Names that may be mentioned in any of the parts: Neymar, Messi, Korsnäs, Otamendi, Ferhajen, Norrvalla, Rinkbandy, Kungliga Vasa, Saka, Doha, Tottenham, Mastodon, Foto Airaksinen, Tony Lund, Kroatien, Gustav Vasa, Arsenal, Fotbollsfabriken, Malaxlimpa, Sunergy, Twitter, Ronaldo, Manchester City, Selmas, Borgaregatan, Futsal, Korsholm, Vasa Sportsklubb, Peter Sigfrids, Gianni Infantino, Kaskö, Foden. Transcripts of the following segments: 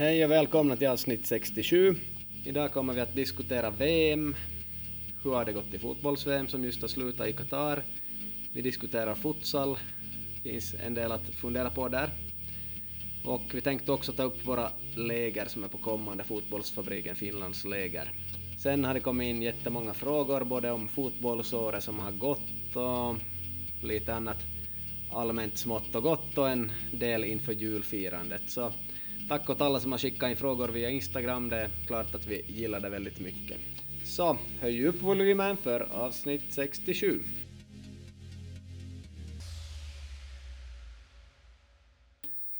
Hej och välkomna till avsnitt 67. Idag kommer vi att diskutera VM. Hur har det gått i fotbolls-VM som just har slutat i Qatar? Vi diskuterar futsal. Det finns en del att fundera på där. Och vi tänkte också ta upp våra läger som är på kommande Fotbollsfabriken, Finlands läger. Sen har det kommit in jättemånga frågor både om fotbollsåret som har gått och lite annat allmänt smått och gott och en del inför julfirandet. Så tack åt alla som har skickat in frågor via Instagram, det är klart att vi gillar det väldigt mycket. Så, höj upp volymen för avsnitt 67.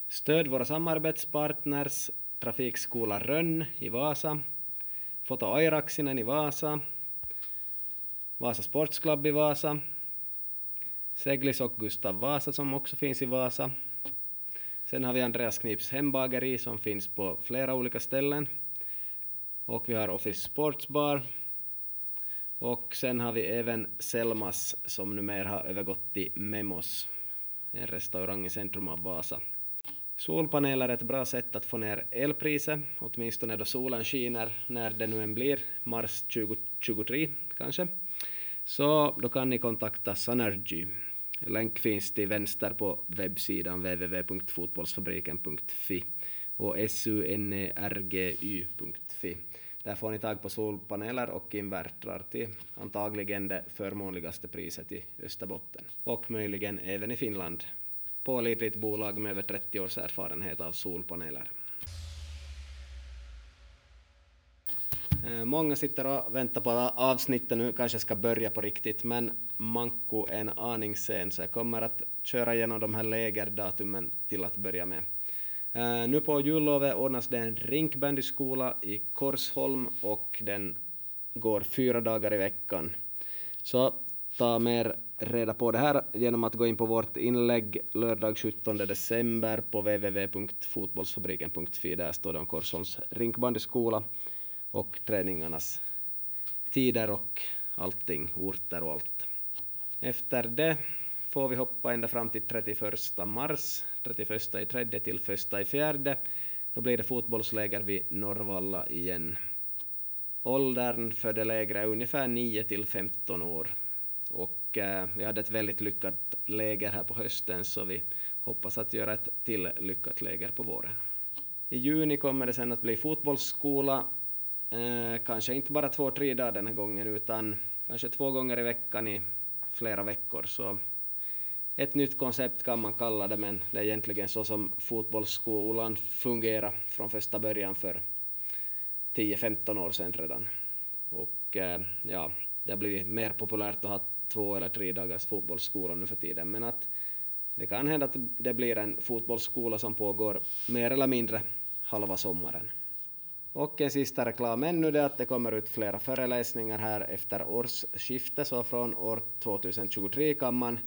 Stöd våra samarbetspartners Trafikskola Rön i Vasa, Foto Airaksinen i Vasa, Vasa Sportsklubb i Vasa, Seglis och Gustav Vasa som också finns i Vasa. Sen har vi Andreas Knips hembageri som finns på flera olika ställen. Och vi har Office Sportsbar. Och sen har vi även Selmas som numera har övergått till Memos, en restaurang i centrum av Vasa. Solpaneler är ett bra sätt att få ner elpriset, åtminstone då solen skiner, när det nu än blir, mars 2023 kanske. Så då kan ni kontakta Sunergy. Länk finns till vänster på webbsidan www.fotbollsfabriken.fi och sunergy.fi. Där får ni tag på solpaneler och invertrar till antagligen det förmånligaste priset i Österbotten och möjligen även i Finland. Pålitligt bolag med över 30 års erfarenhet av solpaneler. Många sitter och väntar på avsnittet nu, kanske ska börja på riktigt, men Manko är en aning sen så jag kommer att köra igenom de här lägerdatumen till att börja med. Nu på jullovet ordnas det en Rinkbandyskola i Korsholm och den går 4 dagar i veckan. Så ta mer reda på det här genom att gå in på vårt inlägg lördag 17 december på www.fotbollsfabriken.fi. Där står det om Korsholms Rinkbandyskola och träningarnas tider och allting, orter och allt. Efter det får vi hoppa ända fram till 31 mars, 31 i tredje till 1 i fjärde. Då blir det fotbollsläger vid Norrvalla igen. Åldern för det lägre är ungefär 9 till 15 år. Och vi hade ett väldigt lyckat läger här på hösten så vi hoppas att göra ett till lyckat läger på våren. I juni kommer det sen att bli fotbollsskola. Kanske inte bara 2-3 dagar den här gången utan kanske 2 gånger i veckan i flera veckor. Så ett nytt koncept kan man kalla det, men det är egentligen så som fotbollsskolan fungerar från första början för 10-15 år sedan redan. Och ja, det har blivit mer populärt att ha 2 eller 3 dagars fotbollsskola nu för tiden, men att det kan hända att det blir en fotbollsskola som pågår mer eller mindre halva sommaren. Och en sista reklam ännu är att det kommer ut flera föreläsningar här efter årsskiftet, så från år 2023 kan man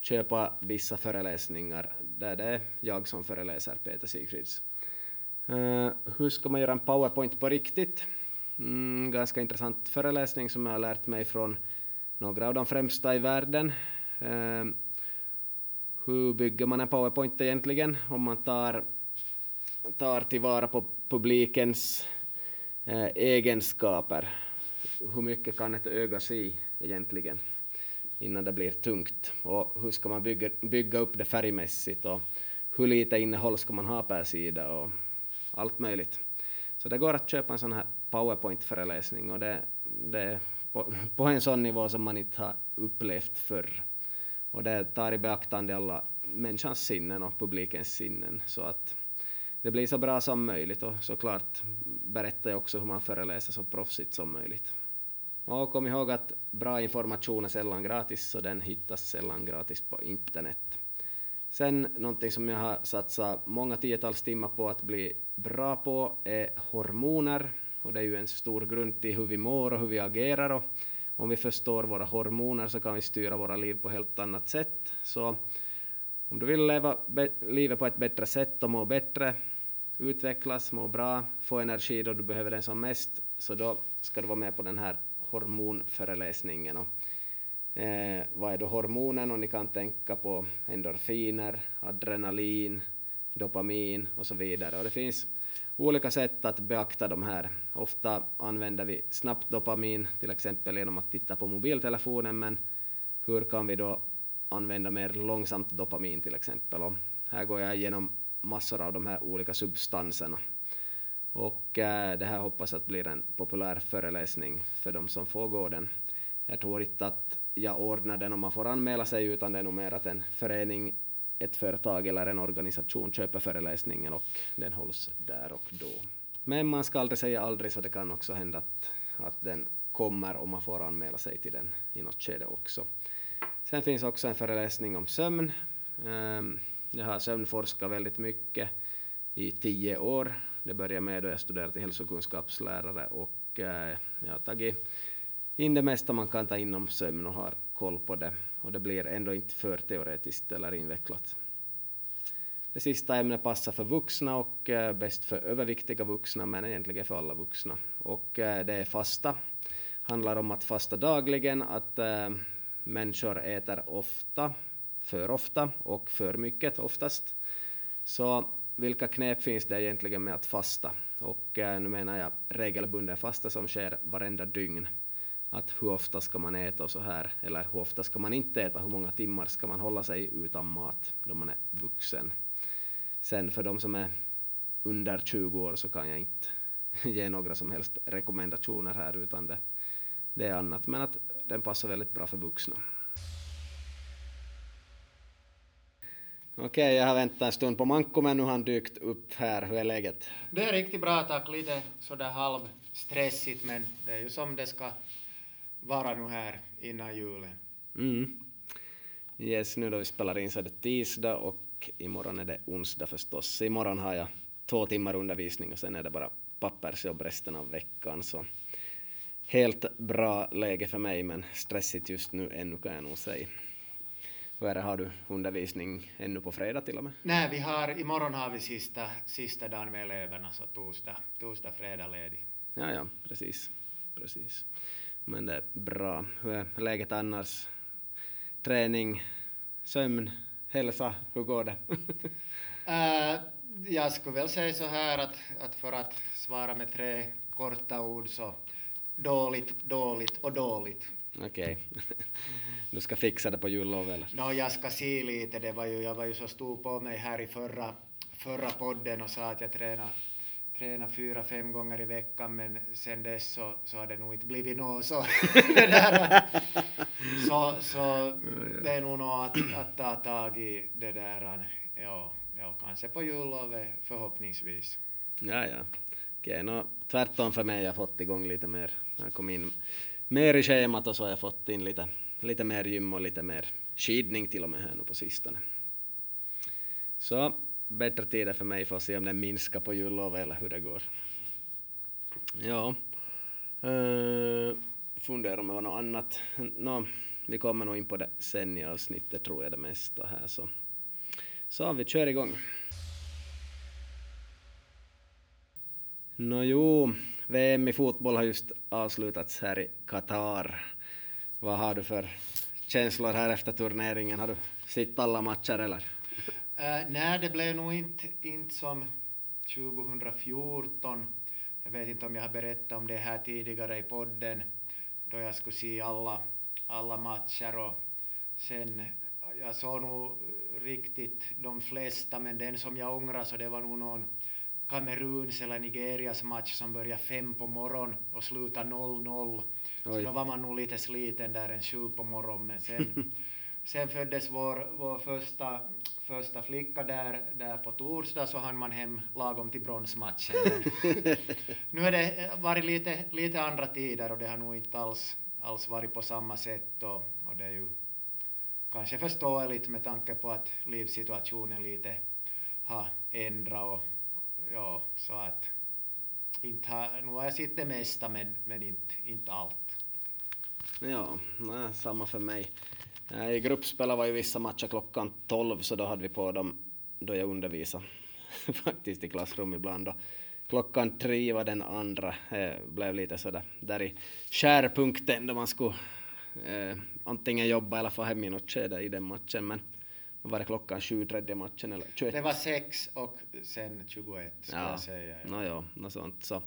köpa vissa föreläsningar där det är jag som föreläser, Peter Sigfrids. Hur ska man göra en PowerPoint på riktigt? Ganska intressant föreläsning som jag har lärt mig från några av de främsta i världen. Hur bygger man en PowerPoint egentligen? Om man tar tillvara på publikens egenskaper. Hur mycket kan ett öga se egentligen innan det blir tungt? Och hur ska man bygga upp det färgmässigt? Och hur lite innehåll ska man ha per sida? Och allt möjligt. Så det går att köpa en sån här PowerPoint-föreläsning och det är på en sån nivå som man inte har upplevt förr. Och det tar i beaktande alla människans sinnen och publikens sinnen så att det blir så bra som möjligt och såklart berättar jag också hur man föreläser så proffsigt som möjligt. Och kom ihåg att bra information är sällan gratis så den hittas sällan gratis på internet. Sen någonting som jag har satsat många tiotals timmar på att bli bra på är hormoner. Och det är ju en stor grund till hur vi mår och hur vi agerar. Och om vi förstår våra hormoner så kan vi styra våra liv på helt annat sätt. Så om du vill leva livet på ett bättre sätt och må bättre, utvecklas, må bra, få energi då du behöver den som mest, så då ska du vara med på den här hormonföreläsningen. Och, vad är då hormonen? Och ni kan tänka på endorfiner, adrenalin, dopamin och så vidare. Och det finns olika sätt att beakta de här. Ofta använder vi snabbt dopamin, till exempel genom att titta på mobiltelefonen, men hur kan vi då använda mer långsamt dopamin till exempel? Och här går jag igenom massor av de här olika substanserna. Och det här hoppas att blir en populär föreläsning för de som får gå den. Jag tror inte att jag ordnar den om man får anmäla sig, utan det är nog mer att en förening, ett företag eller en organisation köper föreläsningen och den hålls där och då. Men man ska aldrig säga aldrig, så det kan också hända att den kommer om man får anmäla sig till den i något skede också. Sen finns också en föreläsning om sömn. Jag har sömnforskat väldigt mycket i 10 år. Det började med då jag studerade till hälsokunskapslärare, och jag har tagit in det mesta man kan ta in om sömn och har koll på det. Och det blir ändå inte för teoretiskt eller invecklat. Det sista ämnet passar för vuxna och bäst för överviktiga vuxna, men egentligen för alla vuxna. Och det är fasta. Handlar om att fasta dagligen, att människor äter ofta, för ofta och för mycket oftast. Så vilka knep finns det egentligen med att fasta? Och nu menar jag regelbunden fasta som sker varenda dygn. Att hur ofta ska man äta och så här, eller hur ofta ska man inte äta, hur många timmar ska man hålla sig utan mat då man är vuxen. Sen för de som är under 20 år så kan jag inte ge några som helst rekommendationer här, utan det är annat. Men att den passar väldigt bra för vuxna. Okej, jag har väntat en stund på Manko, men nu har han dykt upp här. Hur är läget? Det är riktigt bra, tack. Lite sådär halvstressigt, men det är ju som det ska vara nu här innan julen. Mm. Yes, nu då vi spelar in så är det tisdag och imorgon är det onsdag förstås. Imorgon har jag 2 timmar undervisning och sen är det bara pappersjobb resten av veckan. Så helt bra läge för mig, men stressigt just nu ännu kan jag nog säga. Hur har du undervisning ännu på fredag till och med? Nej, imorgon har vi sista dagen med eleverna, så torsdag, fredag ledig. Ja, precis. Men det är bra. Hur är läget annars? Träning, sömn, hälsa, hur går det? Jag skulle väl säga så här att för att svara med 3 korta ord så dåligt. Okej. Du ska fixa det på jullov eller? No, jag ska se lite. Jag var ju så stor på mig här i förra podden och sa att jag tränar 4-5 gånger i veckan, men sen dess så har det nog inte blivit något så. så det är nog något att ta tag i det där. Ja, kanske på jullovet förhoppningsvis. Ja. Okej, tvärtom för mig, jag har fått igång lite mer. Jag kom in mer i schemat och så har jag fått in lite mer gym och lite mer skidning till och med här nu på sistone. Så bättre tider för mig för att se om den minskar på jullovet eller hur det går. Ja, funderar om det var något annat. Vi kommer nog in på det sen i avsnittet, tror jag, det mesta här. Så vi kör igång. Jo, VM i fotboll har just avslutats här i Qatar. Vad har du för känslor här efter turneringen? Har du sett alla matcher eller? Nej, det blev nog inte som 2014. Jag vet inte om jag har berättat om det här tidigare i podden, då jag skulle se alla matcher, och sen jag såg nog riktigt de flesta, men den som jag ångrar så det var nog någon Kameruns eller Nigerias match som började 5 på morgon och slutar 0-0. Så då var man nog lite sliten där en 7 på morgon, men sen föddes vår första flicka där på torsdag, så hann man hem lagom till bronsmatchen. Nu har det varit lite andra tider och det har nog inte alls varit på samma sätt, och det är ju kanske förståeligt med tanke på att livssituationen lite har ändrat, och ja, så att nu har jag sett det mesta, men inte allt. Ja, samma för mig. I gruppspel var ju vissa matcher klockan 12, så då hade vi på dem då jag undervisade faktiskt i klassrum ibland då. Klockan 3 var den andra. Blev lite sådär där i skärpunkten då man skulle antingen jobba eller få hem i något skede i den matchen, men Var det klockan 7, tredje matchen eller 21? Det var 6 och sen 21 skulle jag säga. Ja. No, jo, något sånt. Så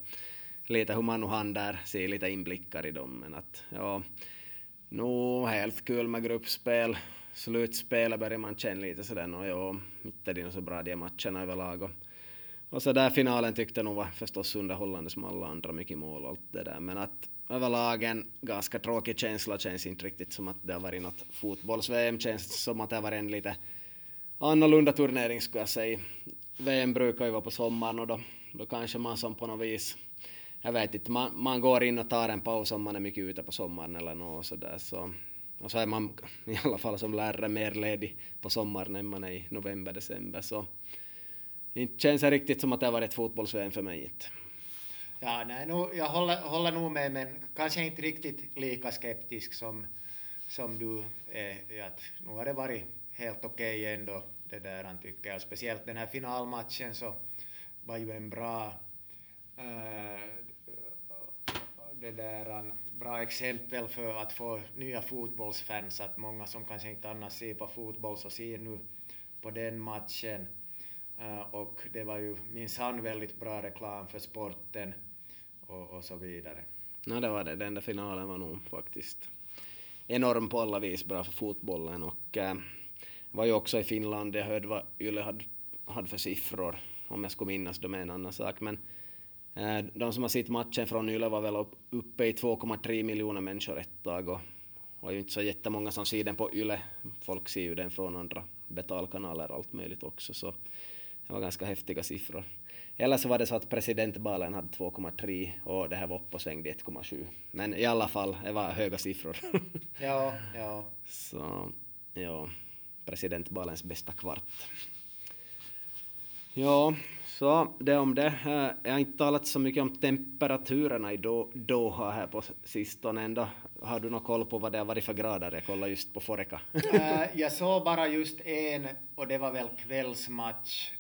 lite hur man och han där ser lite inblickar i dem. Men att, ja, nu helt kul med gruppspel. Slutspel börjar man känna lite sådär. No, jo, inte det är så bra de matcherna överlag. Och så där finalen tyckte nog var förstås underhållande som alla andra, mycket mål och allt det där. Men att överlag en ganska tråkig känsla, känns inte riktigt som att det har varit något fotbolls-VM, känns som att det har varit en lite annorlunda turnering skulle jag säga. VM brukar ju vara på sommaren och då kanske man som på något vis, jag vet inte, man går in och tar en paus om man är mycket ute på sommaren eller något sådär. Så, och så är man i alla fall som lärare mer ledig på sommaren än man är i november, december. Så det känns riktigt som att det har varit ett fotbolls-VM för mig inte. Ja, nej, nu, jag håller nog med, men kanske inte riktigt lika skeptisk som du är. Att nu har det varit helt okej ändå, det där han tycker. Och speciellt den här finalmatchen så var ju en bra exempel för att få nya fotbollsfans. Att många som kanske inte annars ser på fotboll så ser nu på den matchen. Och det var ju minsann väldigt bra reklam för sporten. Och så vidare. Ja, det var det. Den där finalen var nog faktiskt enorm på alla vis, bra för fotbollen. Och var ju också i Finland, jag hörde vad Yle hade för siffror, om jag skulle minnas dem en annan sak. Men de som har sett matchen från Yle var väl uppe i 2,3 miljoner människor ett tag. Och ju inte så jättemånga som ser den på Yle. Folk ser ju den från andra betalkanaler och allt möjligt också. Så det var ganska häftiga siffror. Eller så var det så att presidentbalen hade 2,3 och det här var upp och svängde 1,7. Men i alla fall, det var höga siffror. Ja, ja. Så, ja. Presidentbalens bästa kvart. Ja, så det om det. Jag har inte talat så mycket om temperaturerna i Doha här på sistone ändå. Har du någon koll på vad det har varit för grader? Jag kollade just på Foreka. Jag såg bara just en och det var väl kvällsmatch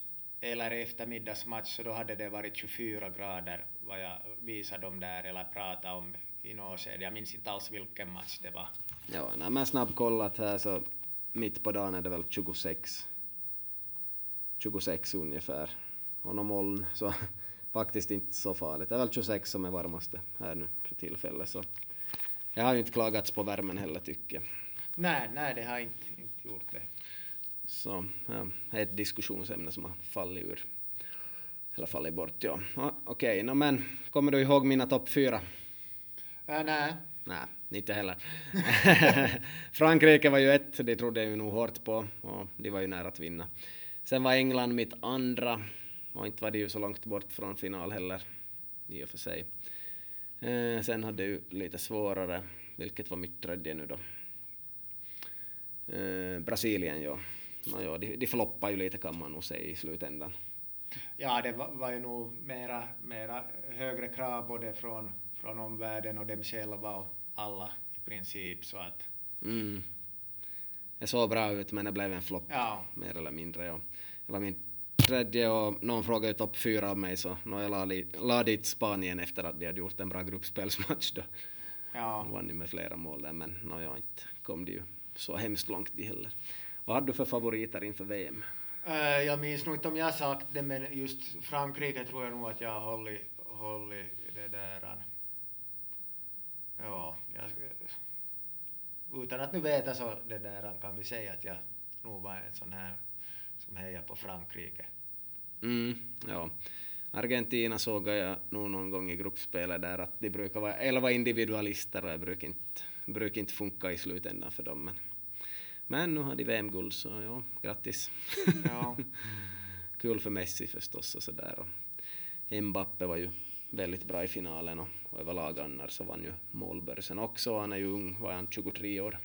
eller eftermiddagsmatch, så då hade det varit 24 grader vad jag visade dem där eller pratade om i Norrköping. Jag minns inte alls vilken match det var. Ja, när man snabbt kollat här så mitt på dagen är det väl 26 ungefär. Och någon moln, så faktiskt inte så farligt. Det är väl 26 som är varmaste här nu för tillfället. Så jag har ju inte klagats på värmen heller tycker jag. Nej, det har inte gjort det. Så det är ett diskussionsämne som har fallit ur. Eller fallit bort, ja. Okej, men kommer du ihåg mina topp 4? Nej, inte heller. Frankrike var ju ett, det trodde jag ju nog hårt på. Och det var ju nära att vinna. Sen var England mitt andra. Och inte var det ju så långt bort från final heller, i och för sig. Sen hade ju lite svårare, vilket var mitt tredje nu då. Brasilien, ja. Nåja, de floppade ju lite kan man nog säga i slutändan. Ja, det var ju nog mera högre krav både från omvärlden och dem själva och alla i princip. Så att... Det såg bra ut, men det blev en flopp, mer eller mindre. Ja. Det var min tredje och någon frågade topp 4 av mig, så jag la dit Spanien efter att de hade gjort en bra gruppspelsmatch då. Ja. De vann ju med flera mål där, men jag inte kom det ju så hemskt långt det heller. Vad hade du för favoriter inför VM? Jag minns nog inte om jag sagt det, men just Frankrike tror jag nog att jag har hållit det där. Ja, utan att nu veta så det där kan vi säga att jag nog var en sån här som hejar på Frankrike. Ja. Argentina såg jag nog någon gång i gruppspelet där att de brukar vara 11 individualister och brukar inte funka i slutändan för dem. Men nu har de VM-guld, så ja, grattis. Ja. Kul för Messi förstås och sådär. Och Mbappé var ju väldigt bra i finalen och överlag annars så vann ju målbörsen också. Han är ju ung, var han 23 år?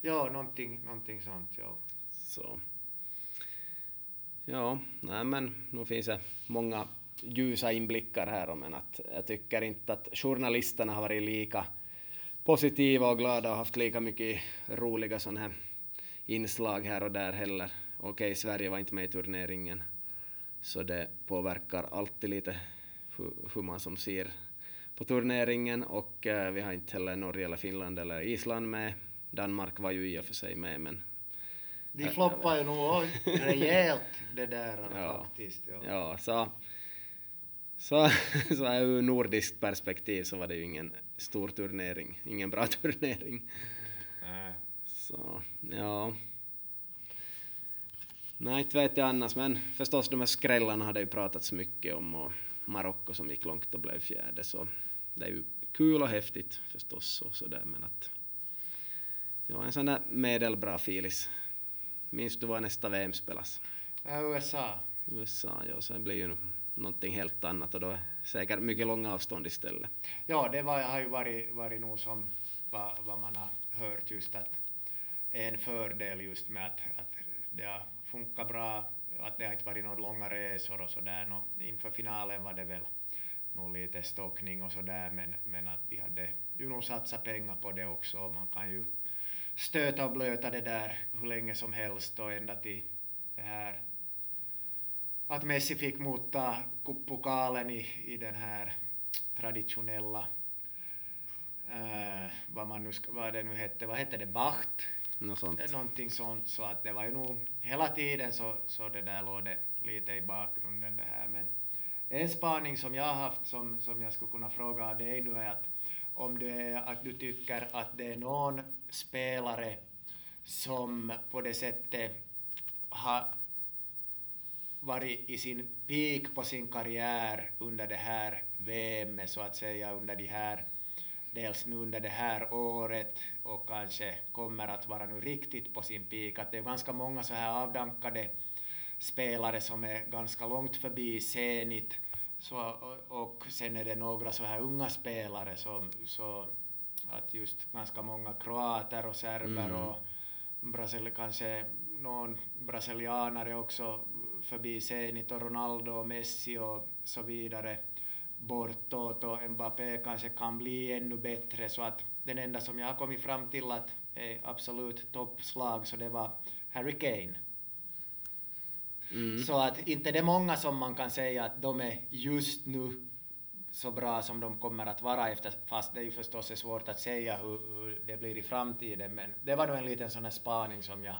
Ja, någonting sånt, ja. Så. Ja, nej, men nu finns det många ljusa inblickar här, men att jag tycker inte att journalisterna har varit lika positiva och glada och haft lika mycket roliga sån här inslag här och där heller. Okej, Sverige var inte med i turneringen, så det påverkar alltid lite hur man som ser på turneringen, och vi har inte heller Norge eller Finland eller Island med. Danmark var ju i och för sig med, men De floppar ju nog rejält det där faktiskt. Ja, ja så är ju nordiskt perspektiv så var det ju ingen stor turnering, ingen bra turnering. Nej. Så, ja. Nej, inte vet jag annars, men förstås de här skrällarna hade ju pratats mycket om och Marocko som gick långt och blev fjärde, så det är ju kul och häftigt förstås och sådär, men att ja, en sån där medelbra filis. Minns du vad nästa VM spelas? USA. USA, ja, så det blir ju någonting helt annat och då är säkert mycket långa avstånd istället. Ja, det har ju varit nog som vad man har hört just att en fördel just med att det har funkat bra, att det har inte varit några långa resor och sådär. Och inför finalen var det väl nog lite stockning och sådär, men att vi hade ju nog satsat pengar på det också. Man kan ju stöta och blöta det där hur länge som helst och ända till det här att Messi fick motta pokalen i den här traditionella vad hette det, Bacht? Någonting sånt, så att det var ju nog hela tiden så det där låg det lite i bakgrunden det här, men en spaning som jag har haft som jag skulle kunna fråga dig nu är att om att du tycker att det är någon spelare som på det sättet har varit i sin peak på sin karriär under det här VM, så att säga under de här, dels nu under det här året och kanske kommer att vara nu riktigt på sin peak, att det är ganska många så här avdankade spelare som är ganska långt förbi senigt. Så, och sen är det några så här unga spelare så att just ganska många kroater och serber och kanske någon brasilianare också förbi senigt och Ronaldo och Messi och så vidare bortåt, och Mbappé kanske kan bli ännu bättre, så att den enda som jag har kommit fram till att är absolut toppslag, så det var Harry Kane. Mm. Så att inte det är många som man kan säga att de är just nu så bra som de kommer att vara efter, fast det är ju förstås är svårt att säga hur det blir i framtiden, men det var nog en liten sån här spaning som jag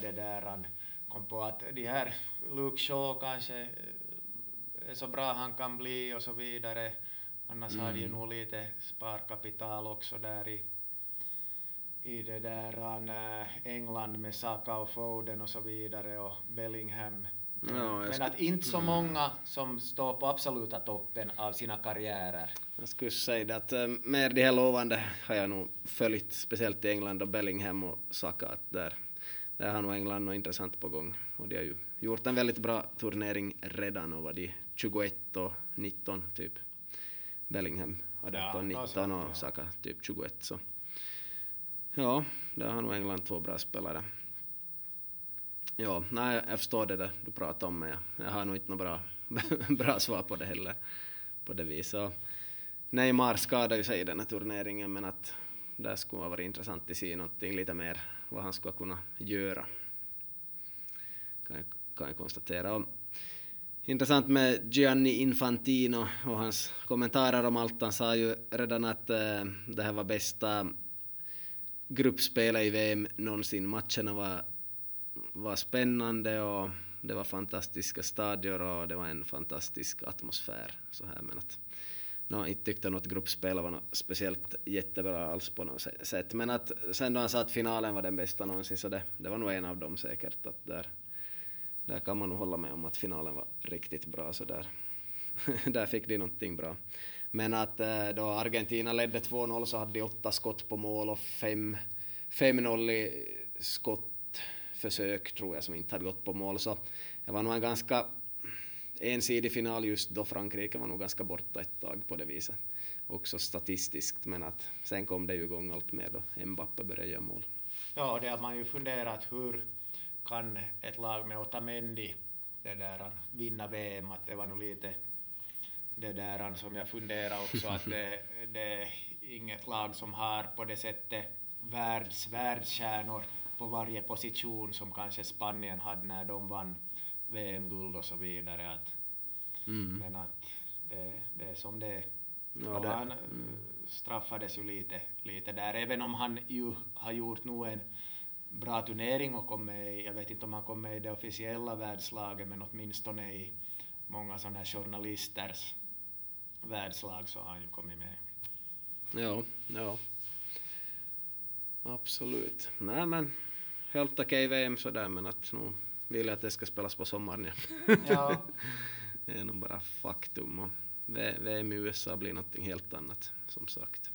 det där kom på, att de här Luke Shaw kanske är så bra han kan bli och så vidare, annars har de ju nog lite sparkapital också där i det där England med Saka och Foden och så vidare och Bellingham. Ja, men att inte så många som står på absoluta toppen av sina karriärer. Jag skulle säga att med de här lovande har jag nog följt speciellt i England och Bellingham och Saka, att där har nog England något intressant på gång. Och de har ju gjort en väldigt bra turnering redan, och var de 21 och 19 typ. Bellingham hade 19 och Saka typ 21, så. Ja, där har nog England två bra spelare. Ja, nej, jag förstår det där du pratar om, men jag har nog inte något bra svar på det heller. På det viset. Neymar skadade ju sig i den här turneringen, men att där skulle ha varit intressant att se någonting lite mer, vad han skulle kunna göra. Kan jag konstatera. Och intressant med Gianni Infantino och hans kommentarer om allt. Han sa ju redan att det här var bästa gruppspel i VM någonsin. Matcherna var spännande och det var fantastiska stadier och det var en fantastisk atmosfär. Så här, men att, inte tyckte något gruppspel var något speciellt jättebra alls på något sätt. Men att, sen då han sa att finalen var den bästa någonsin, så det var nog en av dem säkert. Att där kan man nog hålla med om att finalen var riktigt bra. Så där fick de någonting bra. Men att då Argentina ledde 2-0 så hade de 8 skott på mål och 5-0 i skottförsök tror jag som inte hade gått på mål. Så det var nog en ganska ensidig final just då. Frankrike var nog ganska borta ett tag på det viset. Också statistiskt, men att sen kom det ju igång allt mer då Mbappé började göra mål. Ja, det har man ju funderat, hur kan ett lag med Otamendi det där vinna VM, att det var nog lite det där som jag funderar också, att det är inget lag som har på det sättet världsstjärnor på varje position som kanske Spanien hade när de vann VM-guld och så vidare. Att, men att det är som det är. Ja, han straffades ju lite där, även om han ju har gjort nog en bra turnering och kom med, jag vet inte om han kom med i det officiella världslaget, men åtminstone i många sådana här journalisters världslag så har han ju kommit med. Ja, ja. Absolut. Nej men, helt okej VM sådär, men att nu vill jag att det ska spelas på sommaren. Ja. Det är nog bara faktum. Och VM i USA blir någonting helt annat, som sagt.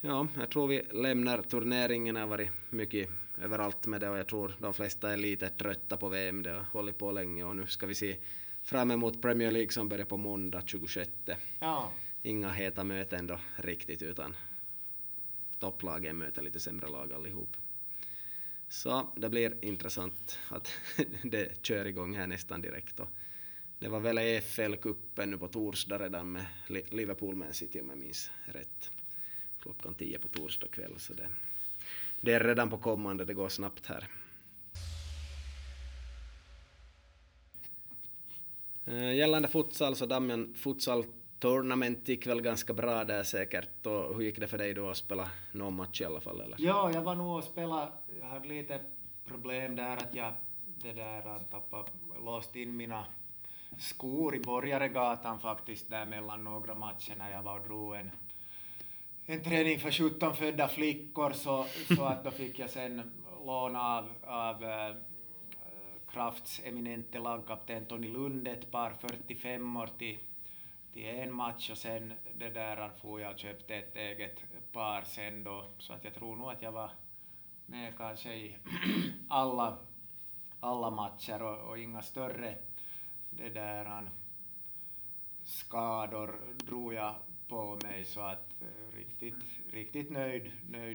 Ja, jag tror vi lämnar turneringen. Det har varit mycket överallt med det och jag tror de flesta är lite trötta på VM. Det har hållit på länge och nu ska vi se fram emot Premier League som börjar på måndag 26. Ja. Inga heta möten då riktigt, utan topplagen möter lite sämre lag allihop. Så det blir intressant att det kör igång här nästan direkt. Och det var väl EFL-kuppen nu på torsdag redan med Liverpool Man City om jag minns rätt. Klockan 10 på torsdag kväll, så det är redan på kommande, det går snabbt här. Gällande futsal så Damjan, futsal-tournament gick väl ganska bra där säkert, och hur gick det för dig då att spela någon match i alla fall? Eller? Ja, jag var nog och spelade, jag hade lite problem där att jag tappade, låst in mina skor i Borgaregatan faktiskt där mellan några matcher när jag var och drog en träning för 17 födda flickor, så att då fick jag sen låna av Krafts eminente lagkapten Tony Lund ett par 45-or till en match, och sen det där får jag köpte ett eget par sen då, så att jag tror nog att jag var med kanske i alla matcher och inga större skador drog jag på mig, så att riktigt nöjd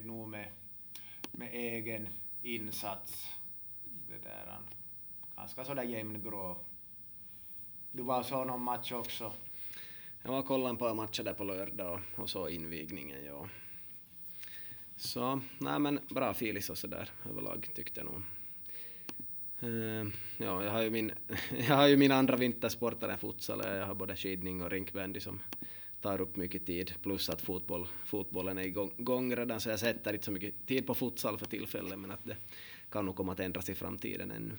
nog med egen insats. Det där är ganska sådär jämngrå. Du var så någon match också? Jag var och kollade på matcher där på lördag och så invigningen, ja. Så, nej men bra filis och sådär överlag tyckte jag nog. Ja, jag har ju min andra vintersportare än futsal. Jag har både skidning och rinkbandy som tar upp mycket tid, plus att fotbollen är igång redan, så jag sätter inte så mycket tid på futsal för tillfället, men att det kan nog komma att ändras i framtiden ännu.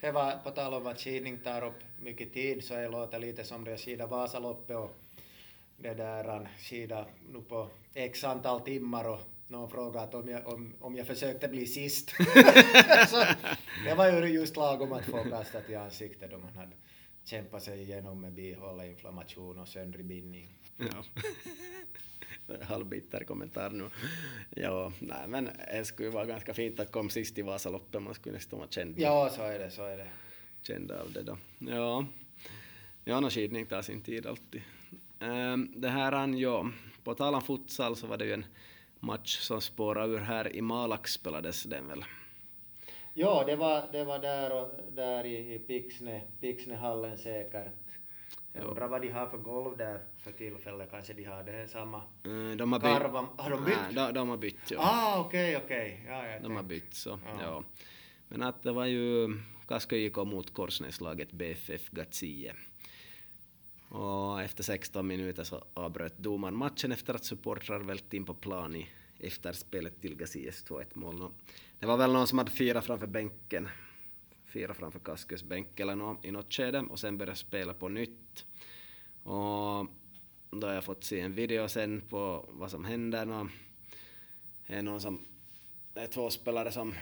Det var på tal om att skidning tar upp mycket tid, så jag låter lite som det jag skidar Vasaloppet och det där skidar nu på x antal timmar, och någon frågade om jag försökte bli sist. Så det var ju just lagom att få kastat i ansiktet då man hade kämpa sig igenom med bihåleinflammation och sönderbindning. Ja. Halvbitter kommentar nu. Ja, nej, men det skulle ju vara ganska fint att kom sist i Vasaloppet. Man skulle nästan vara känd. Ja, så är det. Känd av det då. Ja, någon skidning tar sin tid alltid. Det här på tal om futsal så var det ju en match som spårade ur här i Malax, spelades den väl? Ja, det var där i Pixnehallen säkert. Jag undrar vad de har för golv där för tillfället, kanske de har det samma. De har karvan. Har de bytt? Nej, de har bytt, ja. Ah, okej. Ja, de har bytt, så ja. Men att det var ju Kaskö gick mot Korsnäslaget BFF Gatsie. Och efter 16 minuter så avbröt domaren matchen efter att supportrar vält in på plan i efterspelet till Gazies 2-1-mål. Det var väl någon som hade fyra framför Kaskös bänk eller i något skede, och sen började spela på nytt. Och då har jag fått se en video sen på vad som händer. Det är två spelare som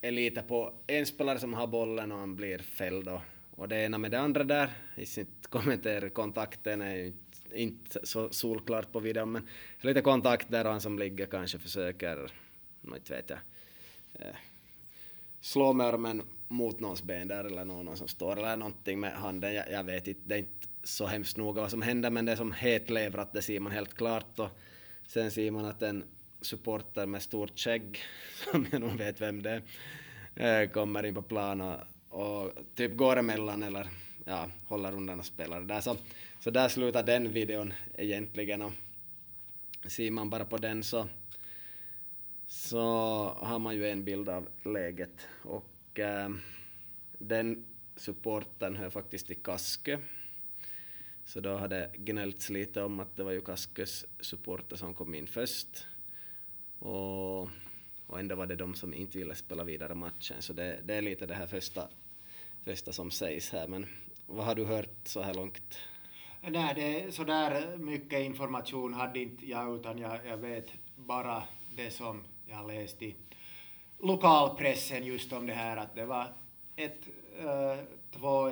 är lite på en spelare som har bollen och han blir fälld. Och det ena med det andra där i sitt kommenterkontakten är ju inte så solklart på videon, men lite kontakt där han som ligger kanske försöker slå med armen mot någons ben där eller någon som står eller någonting med handen, jag vet inte, det är inte så hemskt noga vad som händer, men det är som helt levrat, det ser man helt klart. Och sen ser man att en supporter med stort skägg som jag nog vet vem det är, kommer in på plan och typ går emellan eller ja, håller rundan och spelar där. Så där slutar den videon egentligen, och ser man bara på den så har man ju en bild av läget, och den supporten hör faktiskt till Kaskö, så då hade gnällts lite om att det var ju Kaskös supporter som kom in först, och och ändå var det de som inte ville spela vidare matchen. Så det är lite det här första som sägs här. Men vad har du hört så här långt? Nej, det är så där mycket information hade inte jag, utan jag vet bara det som jag läst i lokalpressen just om det här, att det var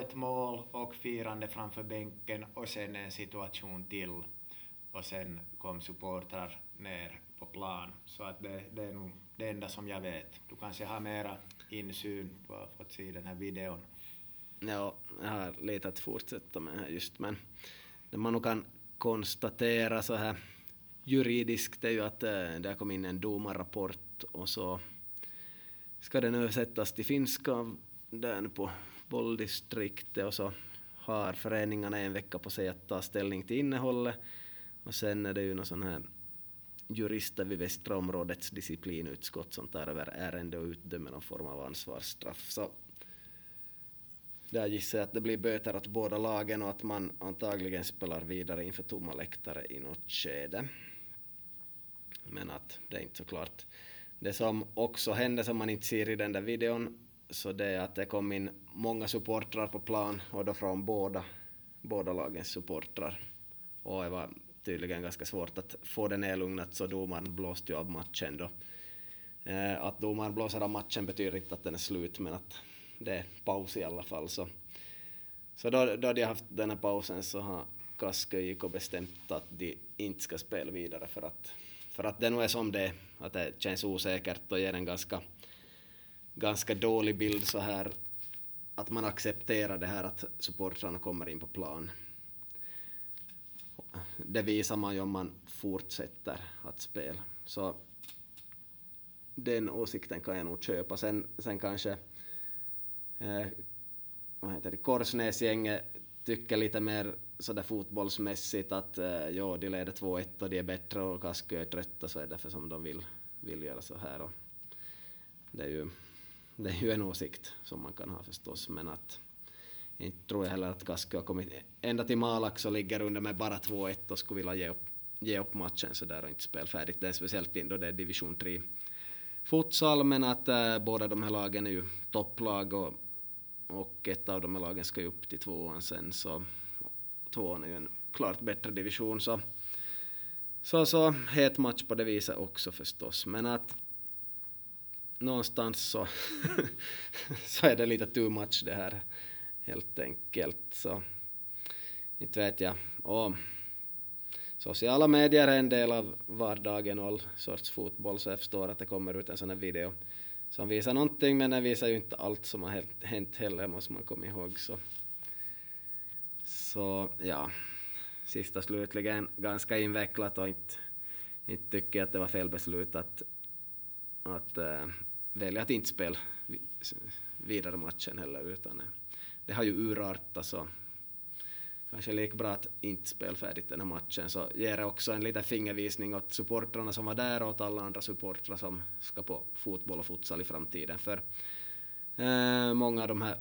ett mål och firande framför bänken och sen en situation till och sen kom supportrar ner på plan. Så att det är nog det enda som jag vet. Du kanske har mera insyn på att se den här videon. Ja, jag har letat fortsätta med här just, men det man nog kan konstatera så här juridiskt är ju att där kom in en domarrapport och så ska den översättas till finska där på bolldistriktet, och så har föreningarna en vecka på sig att ta ställning till innehållet, och sen är det ju någon sån här jurister vid västra områdets disciplinutskott som tar över ärende och utdömer någon form av ansvarsstraff. Så där gissar jag att det blir böter åt båda lagen och att man antagligen spelar vidare inför tomma läktare i något skede. Men att det är inte så klart. Det som också hände som man inte ser i den där videon, så det är att det kom in många supportrar på plan, och då från båda lagens supportrar. Och det var tydligen ganska svårt att få den nedlugnat, så domaren blåste ju av matchen då. Att domaren blåser av matchen betyder inte att den är slut, men att det är paus i alla fall. Så då hade jag haft den här pausen, så har Kaskö gick och bestämt att de inte ska spela vidare för att det nog är som det, att det känns osäkert och ger en ganska dålig bild så här, att man accepterar det här att supportrarna kommer in på plan. Det visar man ju om man fortsätter att spela. Så den åsikten kan jag nog köpa. Sen kanske Korsnäs-gänget tycker lite mer så där fotbollsmässigt att ja, de leder 2-1 och de är bättre och Kaskö är trötta, så är det därför som de vill göra så här. Och det är ju en åsikt som man kan ha förstås, men att jag tror heller att Kaskö har kommit ända till Malax och ligger under med bara 2-1 och skulle vilja ge upp matchen så där och inte spela färdigt. Det är speciellt in då det är division 3 futsal, men att båda de här lagen är ju topplag och ett av de här lagen ska ju upp till tvåan sen, så tvåan är ju en klart bättre division, så het match på det viset också förstås, men att någonstans så är det lite too much det här helt enkelt, så inte vet jag. Och sociala medier är en del av vardagen och all sorts fotboll, så jag förstår att det kommer ut en sån här video som visar någonting, men den visar ju inte allt som har hänt heller, måste man komma ihåg. Så ja, sista slutligen ganska invecklat, och inte tycker att det var fel beslut att välja att inte spela vidare matchen heller, utan det har ju urartat, så kanske lika bra att inte spela färdigt den här matchen. Så ger det också en liten fingervisning åt supportrarna som var där och åt alla andra supportrar som ska på fotboll och futsal i framtiden. För många av de här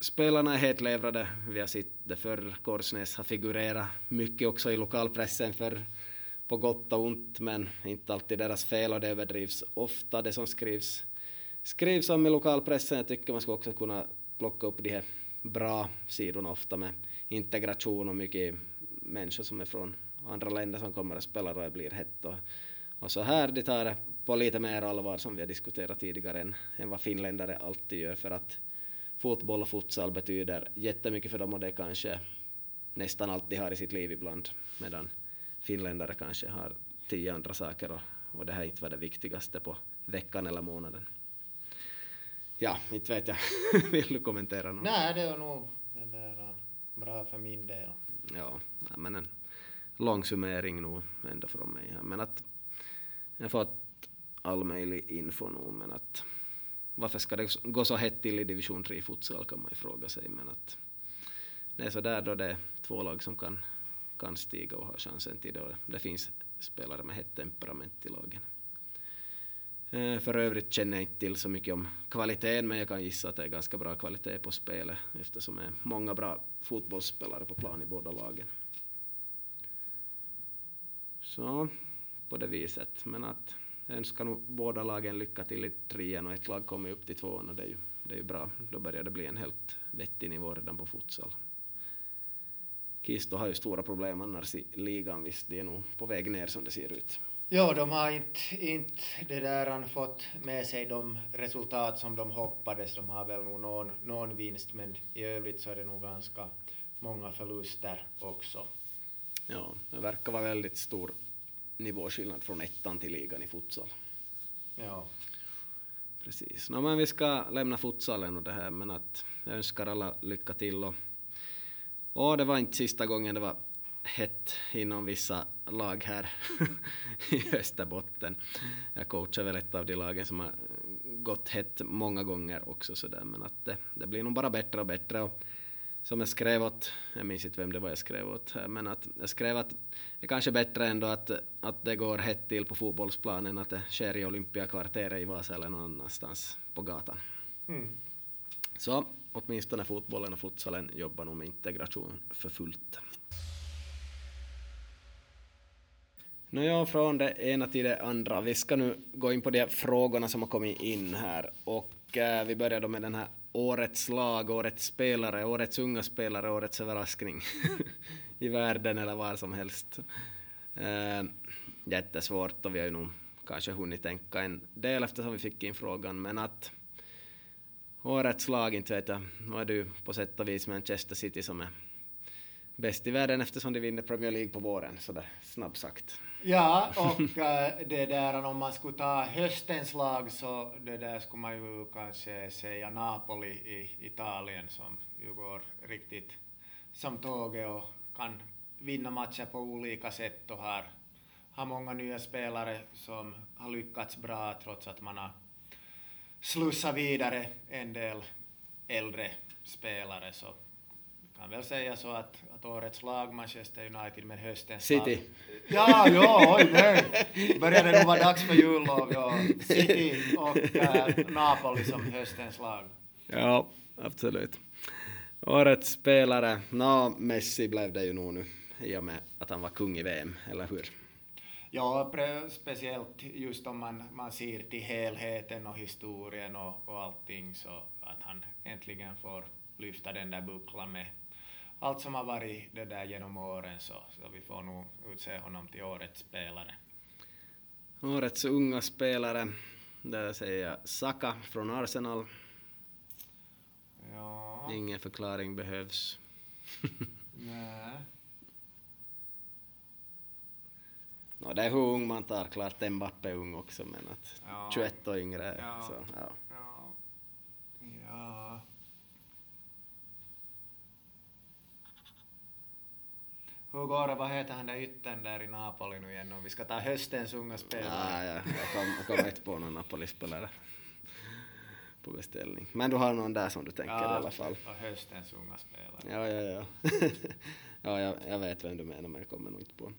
spelarna är helt levrade. Vi har sett det förr. Korsnäs har figurerat mycket också i lokalpressen för på gott och ont, men inte alltid deras fel, och det överdrivs ofta det som skrivs om i lokalpressen. Jag tycker man ska också kunna plocka upp de här bra sidorna ofta med integration och mycket människor som är från andra länder som kommer att spela och blir hett och så här. Det tar på lite mer allvar, som vi har diskuterat tidigare, än vad finländare alltid gör, för att fotboll och futsal betyder jättemycket för dem, och det kanske nästan allt de har i sitt liv ibland, medan finländare kanske har 10 andra saker och det här inte var det viktigaste på veckan eller månaden. Ja, inte vet jag. Vill du kommentera något? Nej, det var nog den där bra för min del. Ja, men en lång summering nog ändå från mig här. Men att jag har fått all möjlig info nog, men att varför ska det gå så hett till i division 3 futsal kan man ju fråga sig, men att det är så där då det är två lag som kan stiga och ha chansen till det, och det finns spelare med hett temperament i lagen. För övrigt känner jag inte till så mycket om kvaliteten, men jag kan gissa att det är ganska bra kvalitet på spelet, eftersom det är många bra fotbollsspelare på plan i båda lagen. Så på det viset, men att önskar nog båda lagen lycka till i trean och ett lag kommer upp till tvåan och det är ju bra. Då börjar det bli en helt vettig nivå redan på futsal. Kisto har ju stora problem annars i ligan, visst, det är nog på väg ner som det ser ut. Ja, de har inte det där han fått med sig de resultat som de hoppades. De har väl nog någon vinst, men i övrigt så är det nog ganska många förluster också. Ja, det verkar vara väldigt stor nivåskillnad från ettan till ligan i futsal. Ja. Precis. No, men vi ska lämna futsalen och det här, men att jag önskar alla lycka till. Och det var inte sista gången det var hett inom vissa lag här i Österbotten. Jag coachar väl ett av de lagen som har gått hett många gånger också. Så där. Men att det blir nog bara bättre och bättre. Och som jag skrev åt, jag minns inte vem det var jag skrev åt, men att jag skrev att det kanske är bättre ändå att det går hett till på fotbollsplanen, att det sker i Olympiakvarteret i Vasa eller någon annanstans på gatan. Mm. Så åtminstone fotbollen och futsalen jobbar nog med integration för fullt. Nu är jag från det ena till det andra. Vi ska nu gå in på de frågorna som har kommit in här. Och vi börjar då med den här årets lag, årets spelare, årets unga spelare, årets överraskning i världen eller var som helst. Jättesvårt, och vi har ju nog kanske hunnit tänka en del eftersom vi fick in frågan. Men att årets lag, inte vet jag, nu är du på sätt och vis Manchester City som är bäst i världen eftersom de vinner Premier League på våren, sådär snabbt sagt. Ja, och det där, om man skulle ta höstens lag så det där skulle man ju kanske säga Napoli i Italien som ju går riktigt som tåget och kan vinna matcher på olika sätt och har många nya spelare som har lyckats bra trots att man har slussat vidare en del äldre spelare, så kan väl säga så att årets lag Manchester United, men höstens City. Lag. Ja, oj nej. Började nog vara dags för jullov, ja. City och Napoli som höstens lag. Ja, absolut. Årets spelare, Messi blev det ju nog nu i och med att han var kung i VM, eller hur? Ja, speciellt just om man ser till helheten och historien och allting, så att han äntligen får lyfta den där bucklan med allt som har varit det där genom åren, så vi får nog utse honom till årets spelare. Årets unga spelare, där säger jag Saka från Arsenal. Ja. Ingen förklaring behövs. Nej. No, det är hur ung man tar, klart Mbappé är ung också, men att 21 och yngre. Ja. Så, ja. Hur går det? Vad heter han där ytten där i Napoli nu igen? Vi ska ta höstens unga spelare. Jag kom inte på någon Napoli-spelare på beställning. Men du har någon där som du tänker i alla fall. Ja, höstens unga spelare. Ja. Jag vet vem du menar, men jag kommer nog inte på.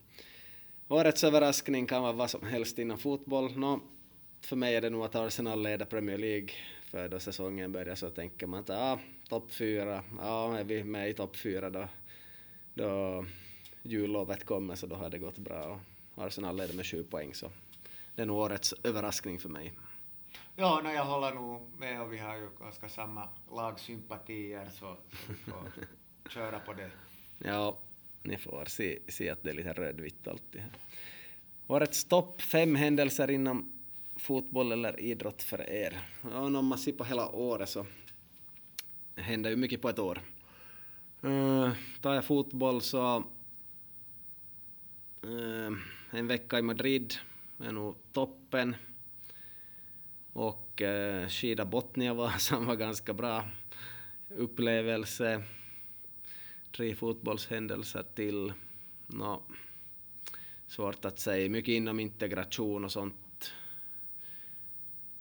Årets överraskning kan vara vad som helst inom fotboll. För mig är det nog att Arsenal leder Premier League. För då säsongen börjar så tänker man att topp 4. Är vi med i topp 4 då jullovet kommer, så då har det gått bra. Och Arsenal leder med 7 poäng, så det är nog årets överraskning för mig. Ja, jag håller nog med, och vi har ju ganska samma lagsympatier, så vi får köra på det. Ja, ni får se att det är lite rödvitt alltid här. Årets topp 5 händelser inom fotboll eller idrott för er. Om man ser på hela året så händer ju mycket på ett år. Tar jag fotboll så en vecka i Madrid är nog toppen, och skida Botnia var ganska bra upplevelse. 3 fotbollshändelser till. Svårt att säga, mycket inom integration och sånt.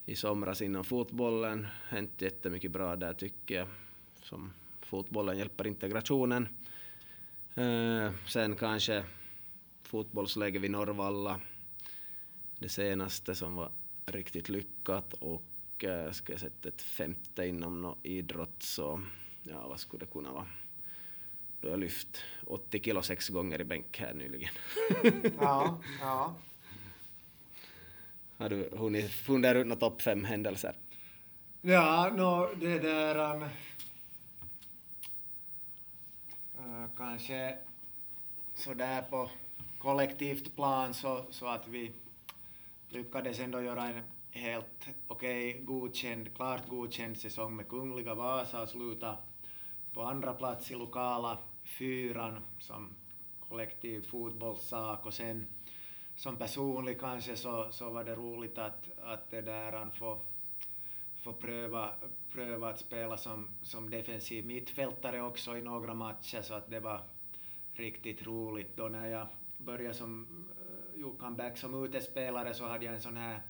I somras inom fotbollen hänt jättemycket bra där, tycker jag, som fotbollen hjälper integrationen. Sen kanske fotbollsläge vid Norrvalla, det senaste som var riktigt lyckat, och ska jag sätta ett 5:e inom idrott, så vad skulle det kunna vara? Då har jag lyft 80 kilo 6 gånger i bänk här nyligen. Ja. Har du hunnit fundera ut några topp 5 händelser? Ja, det där... kanske sådär på kollektivt plan så att vi lyckades ändå göra en helt okej, klart godkänd säsong med Kungliga Vasa och sluta på andra plats i lokala fyran som kollektiv fotbollssak. Och sen som personlig kanske så var det roligt att det där få pröva att spela som defensiv mittfältare också i några matcher, så att det var riktigt roligt. Då när jag började som comeback som utespelare så hade jag en sån här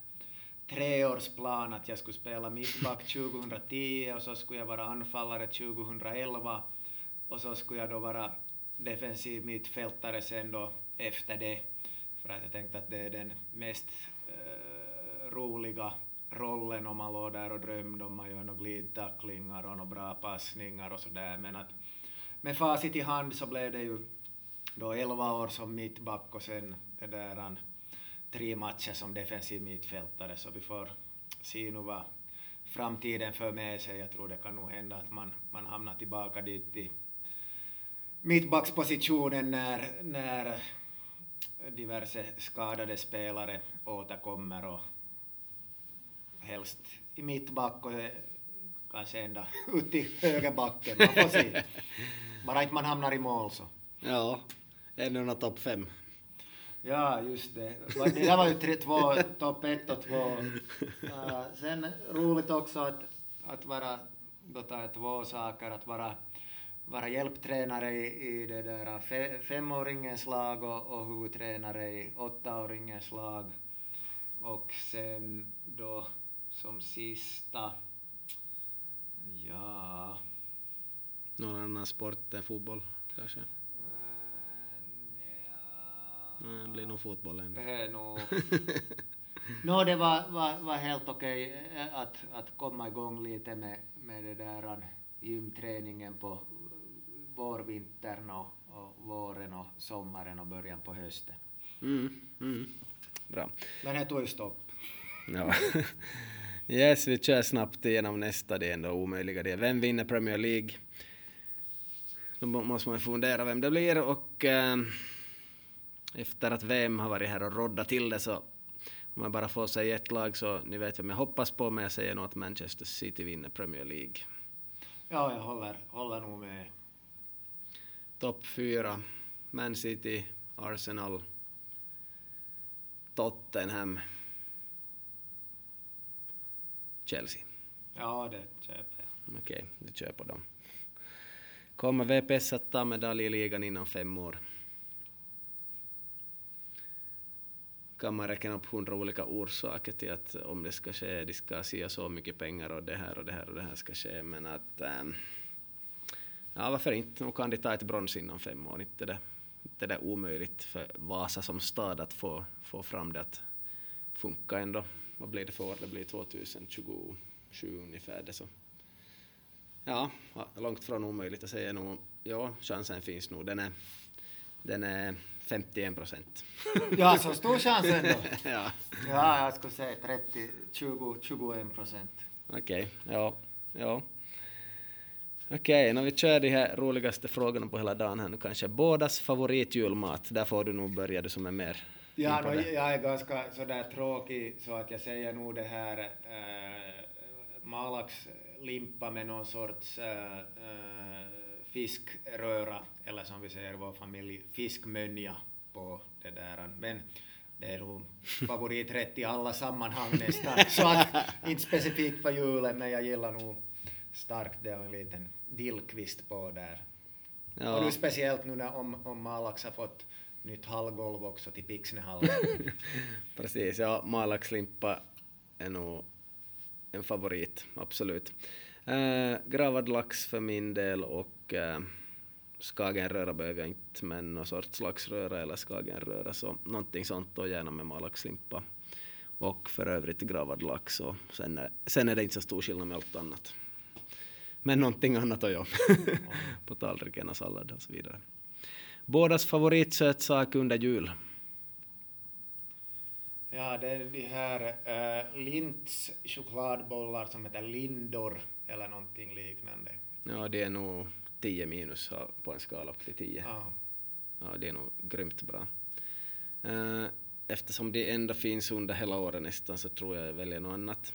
3-årsplan att jag skulle spela mittback 2010 och så skulle jag vara anfallare 2011 och så skulle jag då vara defensiv mittfältare sen då efter det, för att jag tänkte att det är den mest roliga rollen om man låg där och drömde om man gör några glidtacklingar och några bra passningar och sådär. Men att med facit i hand så blev det ju då 11 år som mittback och sen det där 3 matcher som defensiv mittfältare, så vi får se nu vad framtiden för med sig. Jag tror det kan nog hända att man hamnar tillbaka dit i mittbackspositionen när diverse skadade spelare återkommer, och helst i mittback och kanske ända ut i högerbacken. Man får se. Bara inte man hamnar i mål så. Ja, ännu några topp 5. Ja, just det. Det där var ju 3-2, topp 1 och 2. Sen roligt också att vara, då tar jag 2 saker, att vara hjälptränare i det där 5-åringens lag och huvudtränare i 8-åringens lag. Och sen då som sista, ja... Någon annan sport än fotboll kanske? Nej, det blir nog fotboll ändå. Det var helt okej att komma igång lite med det där gymträningen på vårvintern och våren och sommaren och början på hösten. Bra. Men det tog ju stopp. Ja. Yes, vi kör snabbt igenom nästa. Det är ändå omöjliga det. Vem vinner Premier League? Då måste man fundera vem det blir, och efter att VM har varit här och roddat till det, så om man bara får säga ett lag så ni vet vem jag hoppas på, men jag säger nog att Manchester City vinner Premier League. Ja, jag håller nog med. Topp 4. Man City, Arsenal, Tottenham, Chelsea. Ja, det köper jag. Okej, du köper dem. Kommer VPS att ta medalj i ligan innan 5 år? Kan man räkna upp 100 olika orsaker till att om det ska ske, det ska se så mycket pengar och det här och det här och det här ska ske, men att ja, varför inte? Nu kan de ta ett brons innan 5 år, inte det. Det är omöjligt för Vasa som stad att få fram det att funka ändå. Vad blir det för år? Det blir 2027 ungefär det, så. Ja, långt från omöjligt att säga nog. Ja, chansen finns nog. Den är 51%. Ja, så stor chans ändå. Ja, jag skulle säga 21%. Okej, ja. Okej, när vi kör de här roligaste frågorna på hela dagen här nu kanske. Bådas favoritjulmat, där får du nog börja, du som är mer. Ja, jag är ganska sådär tråkig så att jag säger nog det här Malaxlimpa med någon sorts fiskröra, eller som vi säger vår familj, fiskmönja på det där. Men det är nog favoriträtt i alla sammanhang nästan, så att inte specifikt för julen, men jag gillar nog starkt det och en liten dillkvist på där. Ja. Och nu speciellt nu när om Malax har fått nytt hallgolv också till Pixnehallen. Precis, ja, Malaxlimpa är nog en favorit, absolut. Gravad lax för min del, och skagenröra behöver jag inte, men någon sorts laxröra eller skagenröra, så någonting sånt och gärna med Malaxlimpa. Och för övrigt gravad lax, och sen är det inte så stor skillnad med allt annat. Men någonting annat och jag. På tallriken och sallad och så vidare. Bådas favoritsötsak under jul? Ja, det är de här Lints chokladbollar som heter Lindor eller någonting liknande. Ja, det är nog 10 minus på en skala upp till 10. Ja. Ja, det är nog grymt bra. Eftersom det ändå finns under hela året nästan så tror jag väljer något annat.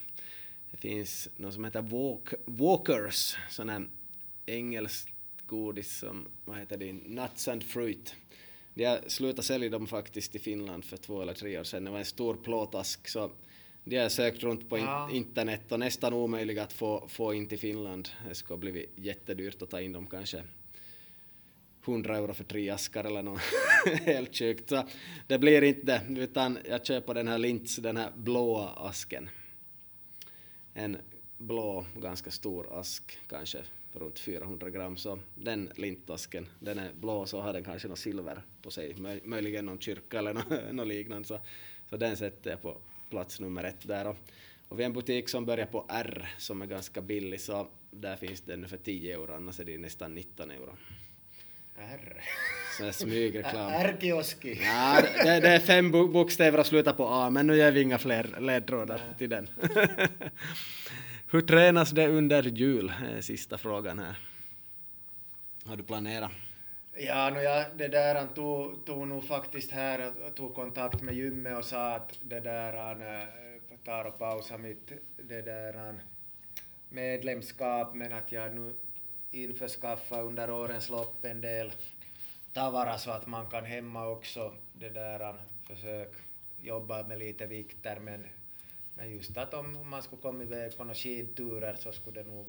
Det finns något som heter Walkers, sån här engelsk godis som, vad heter det, nuts and fruit. Jag slutade sälja dem faktiskt i Finland för 2 eller 3 år sedan. Det var en stor plåtask så de har sökt runt på internet och nästan omöjligt att få in till Finland. Det skulle bli jättedyrt att ta in dem, kanske 100 euro för 3 askar eller något. Helt sjukt. Så det blir inte, utan jag köper den här Lints, den här blåa asken. En blå, ganska stor ask, kanske runt 400 gram. Så den lintasken, den är blå, så har den kanske något silver på sig. Möjligen någon kyrka eller något liknande. Så den sätter jag på plats nummer 1 där. Och vi har en butik som börjar på R som är ganska billig. Så där finns den för 10 euro, annars är det nästan 19 euro. R. Så jag smygreklam. R-kioski. Ja, det är 5 bokstäver att sluta på A, men nu gör vi inga fler ledtrådar till den. Hur tränas det under jul? Sista frågan här. Har du planerat? Ja, det där han tog nog faktiskt här och tog kontakt med gymmet och sa att det där han tar och pausar mitt det där han medlemskap, men att jag nu införskaffa under årens lopp en del tavara så att man kan hemma också det där försök jobba med lite vikter, men just att om man skulle komma iväg på några skidturer så skulle det nog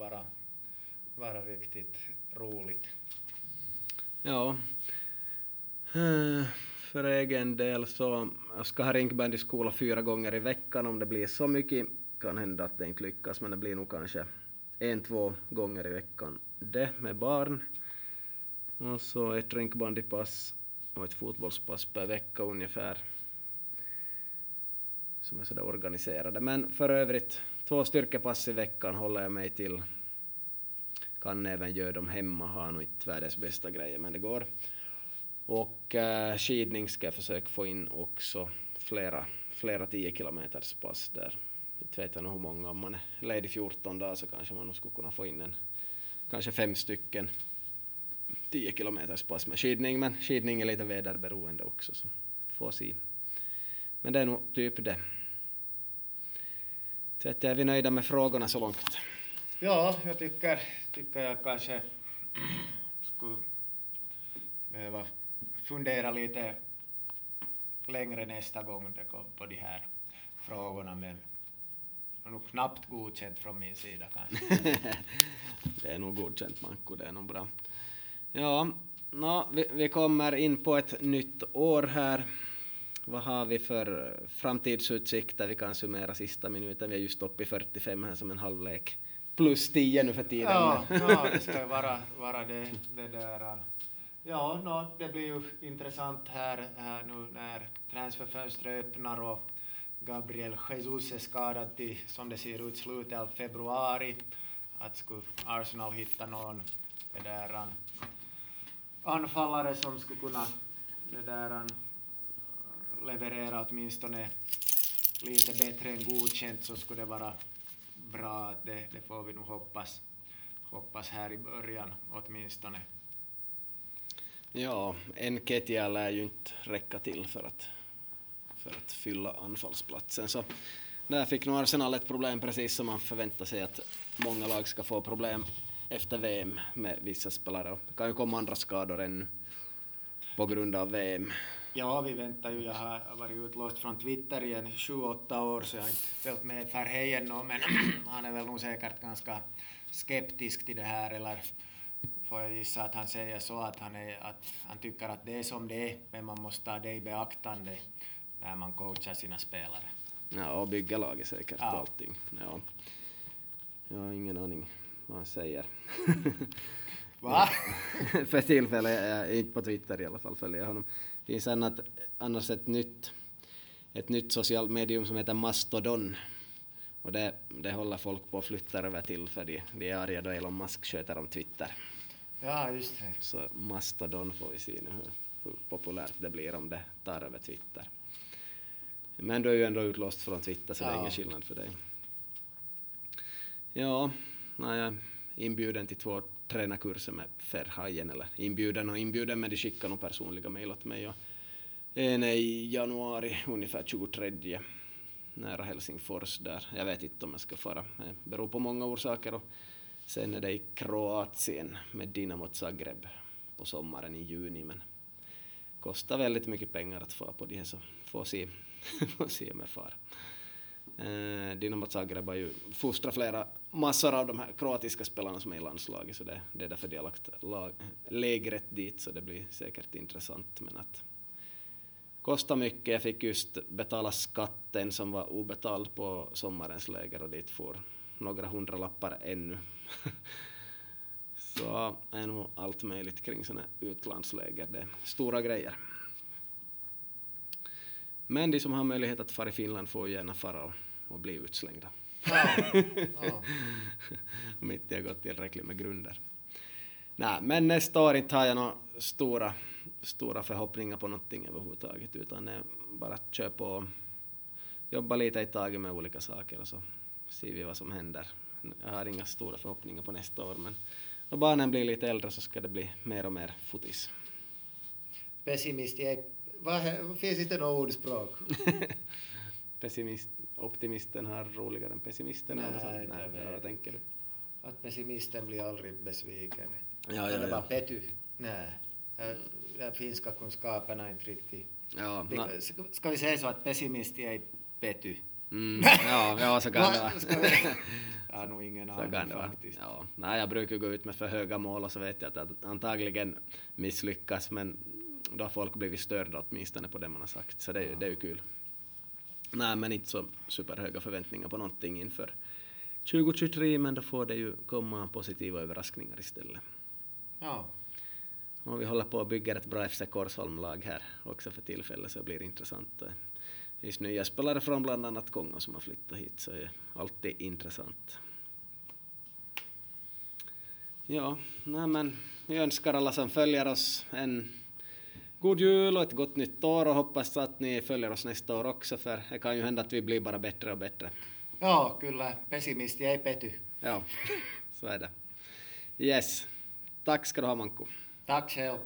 vara riktigt roligt. Ja, för egen del så jag ska ha Rinkbandy skola 4 gånger i veckan. Om det blir så mycket kan hända att det inte lyckas, men det blir nog kanske 1-2 gånger i veckan det med barn, och så ett rinkbandypass och ett fotbollspass per vecka ungefär som är sådär organiserade, men för övrigt 2 styrkepass i veckan håller jag mig till, kan även göra dem hemma, har nog inte världens bästa grejer men det går, och skidning ska jag försöka få in också flera 10-kilometers pass där. Inte vet jag hur många, om man är ledig 14 dagar så kanske man skulle kunna få in kanske 5 stycken 10 kilometers pass med skidning, men skidning är lite väderberoende också så får se. Men det är nog typ det. Så att är vi nöjda med frågorna så långt? Ja, jag tycker jag kanske skulle behöva fundera lite längre nästa gång på de här frågorna, men nog knappt godkänt från min sida kanske. Det är nog godkänt, Manko, det är nog bra. Ja, vi kommer in på ett nytt år här. Vad har vi för framtidsutsikter? Vi kan summera sista minuten. Vi är just uppe i 45 här som en halvlek. Plus 10 nu för tiden. Ja, det ska ju vara det där. Ja, det blir ju intressant här nu när transferfönstret öppnar och Gabriel Jesus är skadad till, som det ser ut, slutet av februari. Att skulle Arsenal hitta någon anfallare som skulle kunna leverera åtminstone lite bättre än godkänt, så skulle det vara bra. Det får vi nog hoppas här i början åtminstone. Ja, en Ketja lär ju inte räcka till för att fylla anfallsplatsen. Så där fick nog Arsenal ett problem, precis som man förväntar sig att många lag ska få problem efter VM med vissa spelare. Det kan ju komma andra skador än på grund av VM. Ja, vi väntar ju. Jag har varit utlåst från Twitter igen 7-8 år, så jag har inte följt med Ferhajen nu, men han är väl nog säkert ganska skeptisk till det här, eller får jag gissa att han säger så att han tycker att det är som det är, men man måste ta det i beaktande när man coachar sina spelare. Ja, och bygga laget säkert och allting. Ja. Jag har ingen aning vad han säger. Va? För tillfället är jag inte på Twitter i alla fall, följer honom. Det finns annars ett nytt socialt medium som heter Mastodon. Och det håller folk på att flytta över till, för de är arga då Elon Musk sköter om Twitter. Ja, just det. Så Mastodon får vi se nu hur populärt det blir om det tar över Twitter. Men du är ju ändå utlåst från Twitter, så det är ingen skillnad för dig. Ja, nej, jag är inbjuden till 2 tränarkurser med Ferhajen, eller inbjuden, men de skickar nog personliga mejl åt mig. Och en är i januari, ungefär 23, nära Helsingfors där. Jag vet inte om jag ska fara, det beror på många orsaker. Och sen är det i Kroatien med Dinamo Zagreb på sommaren i juni, men kostar väldigt mycket pengar att få på det här, så får se om jag far. Dinamo Zagreb har ju fostrat massor av de här kroatiska spelarna som är i landslaget, så det är därför de har lagt lägret dit, så det blir säkert intressant, men att kostar mycket. Jag fick just betala skatten som var obetald på sommarens läger, och dit får några hundra lappar ännu. Så är nog allt möjligt kring sådana utlandsläger, det är stora grejer. Men de som har möjlighet att fara i Finland får gärna fara och bli utslängda. Ja. Om inte jag gått tillräckligt med grunder. Nej, men nästa år inte har jag några stora förhoppningar på någonting överhuvudtaget, utan bara att köpa och jobba lite i taget med olika saker, och så ser vi vad som händer. Jag har inga stora förhoppningar på nästa år, men när barnen blir lite äldre så ska det bli mer och mer fotis. Pessimist, finns inte något ordspråk? Optimisten har roligare än pessimisten. Nej, vad tänker du? Att pessimisten blir aldrig besviken. Ja. Eller bara petty. Nej, de finska kunskaperna inte riktigt. Ja, ska vi säga så att pessimist är petty? Ja, så kan det vara. Jag har nog ingen aning faktiskt. Ja. Nej, jag brukar gå ut med för höga mål, och så vet jag att jag antagligen misslyckas, men då har folk blivit störda åtminstone på det man har sagt, så det är ju kul. Nej, men inte så superhöga förväntningar på någonting inför 2023, men då får det ju komma positiva överraskningar istället. Ja. Och vi håller på att bygga ett bra FC Korsholm-lag här också för tillfället, så det blir intressant. Det finns nya spelare från bland annat Kongo som har flyttat hit, så det är alltid intressant. Ja, nej, men vi önskar alla som följer oss en god jul och ett gott nytt år, och hoppas att ni följer oss nästa år också, för det kan ju hända att vi blir bara bättre och bättre. Ja, kyllä. Pessimisti ei pety. Ja, så är det. Yes. Tack ska du ha, Manko. Tack själv.